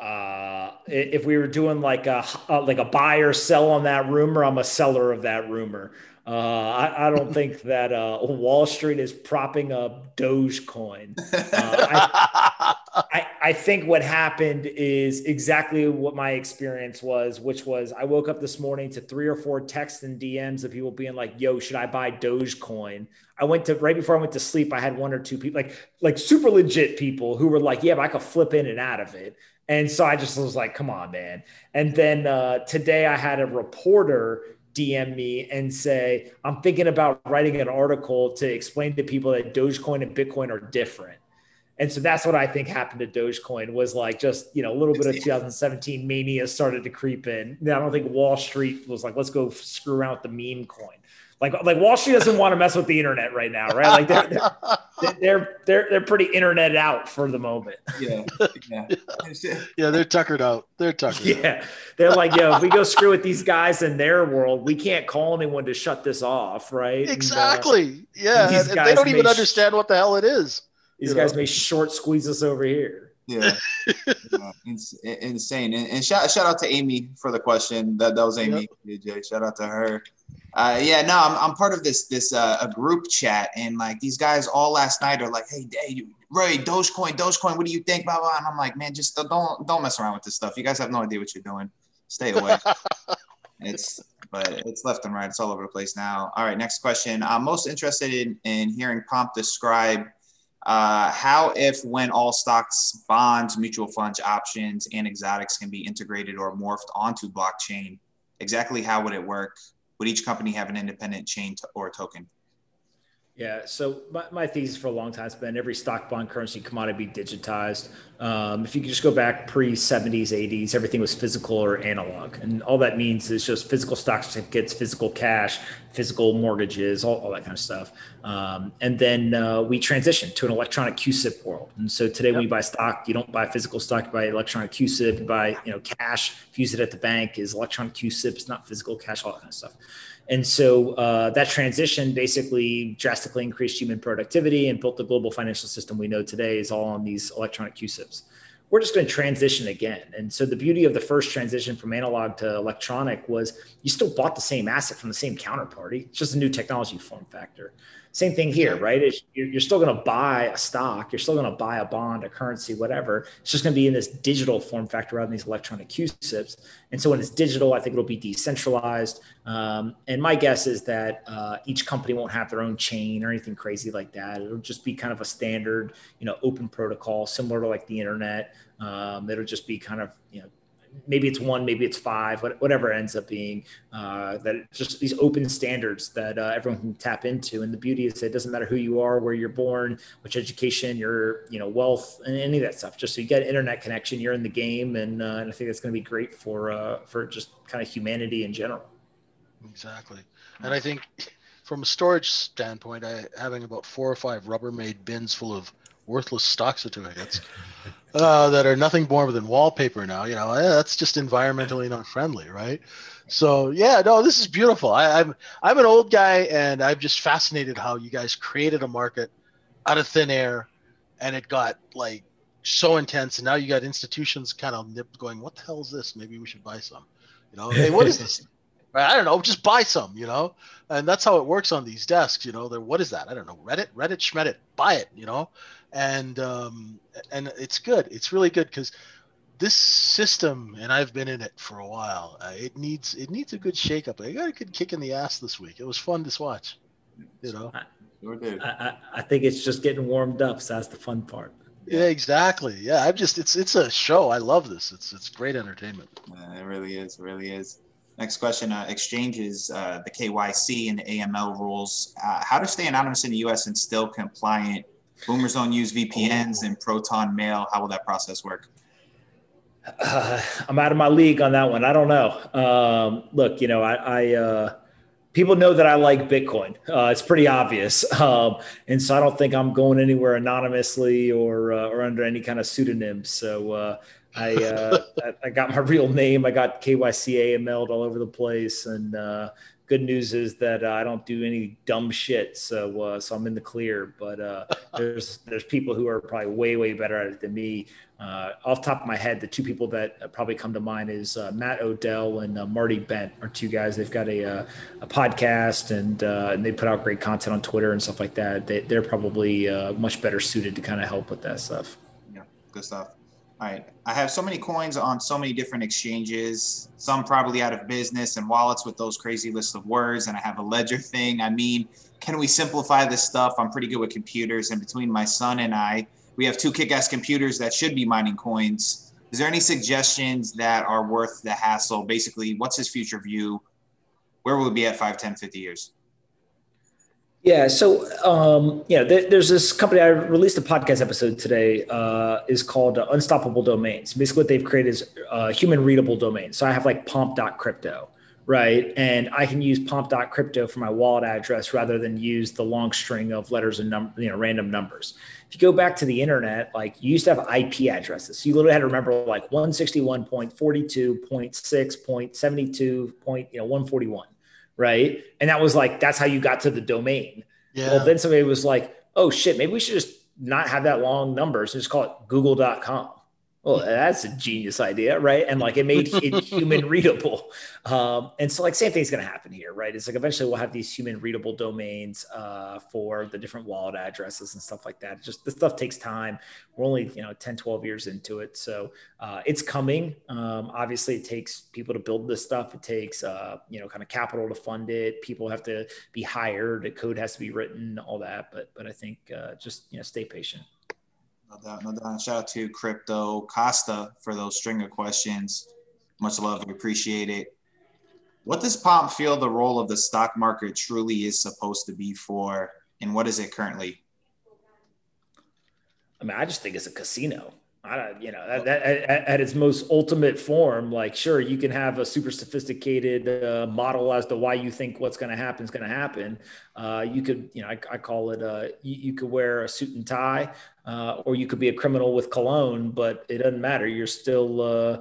Uh, if we were doing like a, uh, like a buy or sell on that rumor, I'm a seller of that rumor. Uh, I, I don't think that, uh, Wall Street is propping up Dogecoin. Uh, I, I, I think what happened is exactly what my experience was, which was I woke up this morning to three or four texts and D Ms of people being like, yo, should I buy Dogecoin? I went to, right before I went to sleep, I had one or two people like, like super legit people who were like, yeah, but I could flip in and out of it. And so I just was like, come on, man. And then uh, today I had a reporter D M me and say, I'm thinking about writing an article to explain to people that Dogecoin and Bitcoin are different. And so that's what I think happened to Dogecoin was like just, you know, a little bit of two thousand seventeen mania started to creep in. I don't think Wall Street was like, let's go screw around with the meme coin. Like, like Wall Street doesn't want to mess with the internet right now, right? Like they're they're they're, they're, they're pretty internet out for the moment. Yeah, yeah, yeah. They're tuckered out. They're tuckered. Yeah, out. They're like, yo, if we go screw with these guys in their world, we can't call anyone to shut this off, right? Exactly. And, uh, yeah, and they don't even sh- understand what the hell it is. These guys know? May short squeeze us over here. Yeah, yeah. It's insane. And, and shout shout out to Amy for the question. That that was Amy. Yep. D J. Shout out to her. Uh, yeah, no, I'm I'm part of this this uh, a group chat, and like these guys all last night are like, hey, hey Ray, Dogecoin, Dogecoin, what do you think, blah blah? And I'm like, man, just don't don't mess around with this stuff. You guys have no idea what you're doing. Stay away. it's but it's left and right. It's all over the place now. All right, next question. I'm most interested in, in hearing Pomp describe uh, how, if, when all stocks, bonds, mutual funds, options, and exotics can be integrated or morphed onto blockchain. Exactly how would it work? Would each company have an independent chain to, or token? Yeah, so my, my thesis for a long time has been every stock, bond, currency, commodity be digitized. Um, if you could just go back pre seventies, eighties, everything was physical or analog. And all that means is just physical stock certificates, physical cash, physical mortgages, all, all that kind of stuff. Um, and then uh, we transitioned to an electronic CUSIP world. And so today, yep, when you buy stock, you don't buy physical stock, you buy electronic CUSIP, you buy, you know, cash, if you use it at the bank is electronic CUSIP, it's not physical cash, all that kind of stuff. And so uh, that transition basically drastically increased human productivity and built the global financial system we know today is all on these electronic CUSIPs. We're just going to transition again. And so the beauty of the first transition from analog to electronic was you still bought the same asset from the same counterparty. It's just a new technology form factor. Same thing here, right? It's, you're, you're still going to buy a stock. You're still going to buy a bond, a currency, whatever. It's just going to be in this digital form factor rather than these electronic CUSIPs. And so when it's digital, I think it'll be decentralized. Um, and my guess is that uh, each company won't have their own chain or anything crazy like that. It'll just be kind of a standard, you know, open protocol, similar to like the internet. Um, it'll just be kind of, you know, maybe it's one, maybe it's five, whatever it ends up being, uh, that it's just these open standards that uh, everyone can tap into. And the beauty is that it doesn't matter who you are, where you're born, which education, your, you know, wealth, and any of that stuff. Just so you get an internet connection, you're in the game. And, uh, and I think that's going to be great for, uh, for just kind of humanity in general. Exactly. And I think from a storage standpoint, I having about four or five Rubbermaid bins full of worthless stock certificates uh, that are nothing more than wallpaper now. You know, that's just environmentally not friendly, right? So yeah, no, this is beautiful. I, I'm I'm an old guy, and I'm just fascinated how you guys created a market out of thin air, and it got like so intense. And now you got institutions kind of nipped, going, "What the hell is this? Maybe we should buy some." You know, hey, what is this? I don't know. Just buy some, you know, and that's how it works on these desks. You know, they're, what is that? I don't know. Reddit, Reddit, Schmeddit, buy it, you know, and, um, and it's good. It's really good because this system, and I've been in it for a while, uh, it needs, it needs a good shakeup. I got a good kick in the ass this week. It was fun to watch, you know. I, I, I think it's just getting warmed up. So that's the fun part. Yeah, exactly. Yeah. I'm just, it's, it's a show. I love this. It's, it's great entertainment. Yeah, it really is. It really is. Next question, uh, exchanges, uh, the K Y C and the A M L rules, uh, how to stay anonymous in the U S and still compliant. Boomers don't use V P Ns and Proton Mail. How will that process work? Uh, I'm out of my league on that one. I don't know. Um, look, you know, I, I uh, people know that I like Bitcoin. Uh, it's pretty obvious. Um, and so I don't think I'm going anywhere anonymously or, uh, or under any kind of pseudonym. So, uh, I, uh, I got my real name. I got K Y C A M L'd all over the place. And uh, good news is that uh, I don't do any dumb shit. So uh, so I'm in the clear. But uh, there's there's people who are probably way, way better at it than me. Uh, off the top of my head, the two people that probably come to mind is uh, Matt O'Dell and uh, Marty Bent are two guys. They've got a, uh, a podcast and, uh, and they put out great content on Twitter and stuff like that. They, they're probably uh, much better suited to kind of help with that stuff. Yeah, good stuff. All right. I have so many coins on so many different exchanges, some probably out of business, and wallets with those crazy lists of words. And I have a ledger thing. I mean, can we simplify this stuff? I'm pretty good with computers. And between my son and I, we have two kick-ass computers that should be mining coins. Is there any suggestions that are worth the hassle? Basically, what's his future view? Where will we be at five, ten, fifty years? Yeah. So, um, yeah, there, there's this company, I released a podcast episode today, uh, is called uh, Unstoppable Domains. Basically what they've created is uh human readable domain. So I have like pomp dot crypto, right? And I can use pomp dot crypto for my wallet address rather than use the long string of letters and num- you know, random numbers. If you go back to the internet, like you used to have I P addresses. So you literally had to remember like one sixty-one dot forty-two dot six dot seventy-two dot one forty-one. You know, right? And that was like, that's how you got to the domain. Yeah. Well, then somebody was like, oh shit, maybe we should just not have that long numbers and just call it google dot com. Well, that's a genius idea, right? And like it made it human readable. Um, and so like same thing's going to happen here, right? It's like eventually we'll have these human readable domains uh, for the different wallet addresses and stuff like that. Just this stuff takes time. We're only, you know, ten, twelve years into it. So uh, it's coming. Um, obviously it takes people to build this stuff. It takes, uh, you know, kind of capital to fund it. People have to be hired. The code has to be written, all that. But, but I think uh, just, you know, stay patient. No doubt, no doubt. Shout out to Crypto Costa for those string of questions. Much love. We appreciate it. What does Pomp feel the role of the stock market truly is supposed to be for? and what is it currently? I mean, I just think it's a casino. I don't, you know, at, at, at its most ultimate form, like, sure, you can have a super sophisticated uh, model as to why you think what's going to happen is going to happen. Uh, you could, you know, I, I call it, uh, you, you could wear a suit and tie, uh, or you could be a criminal with cologne, but it doesn't matter. You're still, uh,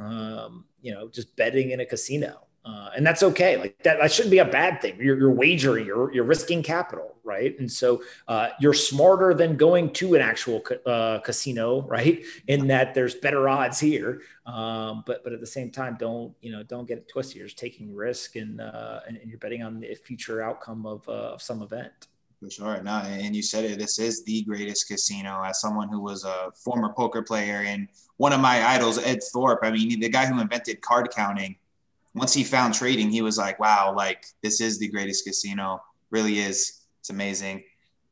um, you know, just betting in a casino. Uh, and that's okay. Like that, that shouldn't be a bad thing. You're, you're wagering, you're, you're risking capital, right? And so uh, you're smarter than going to an actual ca- uh, casino, right? In that there's better odds here, um, but but at the same time, don't you know? Don't get it twisted. You're just taking risk, and uh, and, and you're betting on the future outcome of uh, of some event. For sure. No, and you said it. This is the greatest casino. As someone who was a former poker player and one of my idols, Ed Thorpe. I mean, the guy who invented card counting. Once he found trading, he was like, wow, like this is the greatest casino, really is. It's amazing.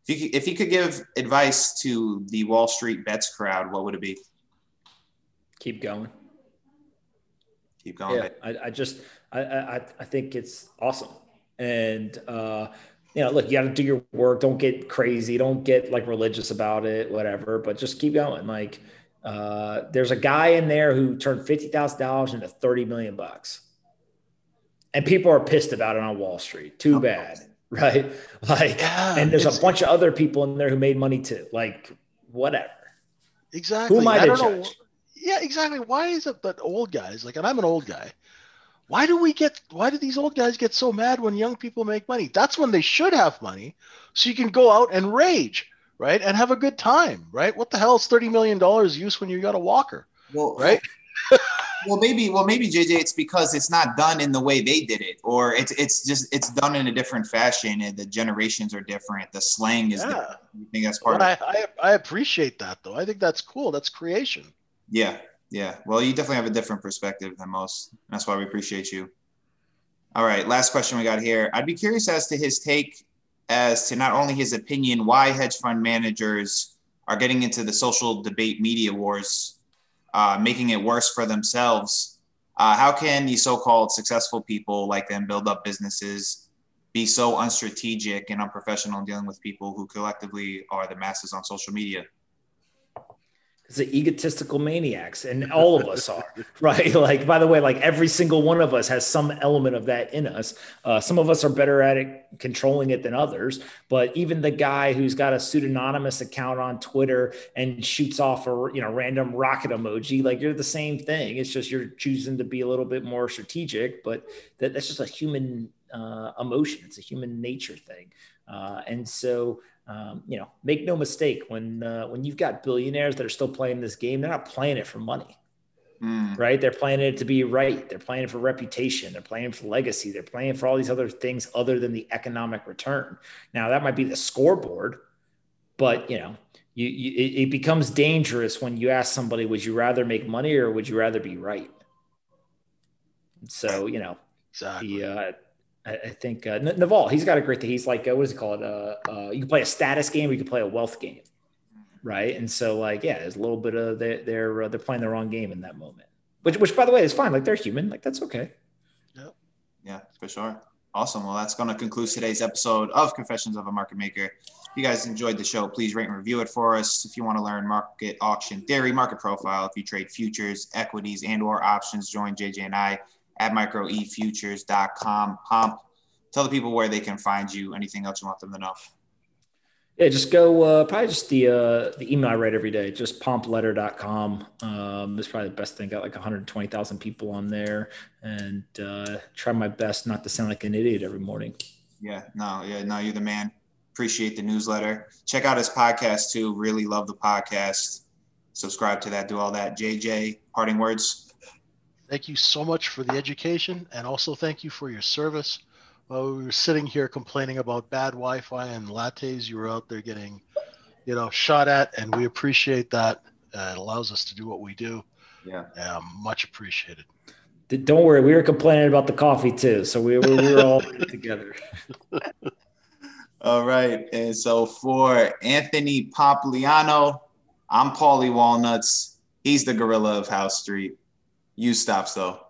If you could, if you could give advice to the Wall Street Bets crowd, what would it be? Keep going. Keep going. Yeah, I, I just, I, I, I think it's awesome. And, uh, you know, look, you got to do your work. Don't get crazy. Don't get like religious about it, whatever, but just keep going. Like, uh, there's a guy in there who turned fifty thousand dollars into thirty million bucks. And people are pissed about it on Wall Street. Too bad, right? Like, yeah, and there's a bunch of other people in there who made money too. Like, whatever. Exactly. Who am I, I to don't judge? Know. Yeah, exactly. Why is it that old guys, like, and I'm an old guy, why do we get, why do these old guys get so mad when young people make money? That's when they should have money. So you can go out and rage, right? And have a good time, right? What the hell is thirty million dollars use when you got a walker, well, right? Well, maybe, well, maybe J J, it's because it's not done in the way they did it, or it's, it's just, it's done in a different fashion, and the generations are different. The slang is, yeah. different. I think that's part well, of I, it. I, I appreciate that though. I think that's cool. That's creation. Yeah. Yeah. Well, you definitely have a different perspective than most. That's why we appreciate you. All right. Last question we got here. I'd be curious as to his take as to not only his opinion, why hedge fund managers are getting into the social debate media wars, Uh, making it worse for themselves. Uh, how can these so-called successful people like them build up businesses, be so unstrategic and unprofessional in dealing with people who collectively are the masses on social media? It's the egotistical maniacs, and all of us are, right? Like, by the way, like every single one of us has some element of that in us. Uh, some of us are better at it, controlling it than others, but even the guy who's got a pseudonymous account on Twitter and shoots off a, you know, random rocket emoji, like you're the same thing. It's just, you're choosing to be a little bit more strategic, but that, that's just a human uh, emotion. It's a human nature thing. Uh, and so, Um, you know, make no mistake, when uh, when you've got billionaires that are still playing this game, they're not playing it for money, mm. right? They're playing it to be right. They're playing it for reputation. They're playing for legacy. They're playing for all these other things other than the economic return. Now, that might be the scoreboard, but, you know, you, you, it, it becomes dangerous when you ask somebody, would you rather make money or would you rather be right? So, you know, exactly. the... Uh, I think uh, Naval, he's got a great thing. He's like, uh, what is it called? Uh, uh, you can play a status game, or you can play a wealth game, right? And so, like, yeah, there's a little bit of they, they're uh, they're playing the wrong game in that moment. Which, which, by the way, is fine. Like, they're human. Like, that's okay. Yeah, yeah, for sure. Awesome. Well, that's going to conclude today's episode of Confessions of a Market Maker. If you guys enjoyed the show, please rate and review it for us. If you want to learn market auction theory, market profile, if you trade futures, equities, and/or options, join J J and I at micro e futures dot com. Pomp, tell the people where they can find you. Anything else you want them to know? Yeah, just go, uh, probably just the uh, the email I write every day, just pomp letter dot com. Um, that's probably the best thing. Got like one hundred twenty thousand people on there, and uh, try my best not to sound like an idiot every morning. Yeah, no, yeah, no, you're the man. Appreciate the newsletter. Check out his podcast too. Really love the podcast. Subscribe to that, do all that. J J, parting words. Thank you so much for the education, and also thank you for your service. While we were sitting here complaining about bad Wi-Fi and lattes, you were out there getting, you know, shot at, and we appreciate that. Uh, it allows us to do what we do. Yeah, uh, much appreciated. Don't worry, we were complaining about the coffee too, so we we, we were all together. All right, and so for Anthony Pompliano, I'm Paulie Walnuts. He's the gorilla of House Street. You stops though.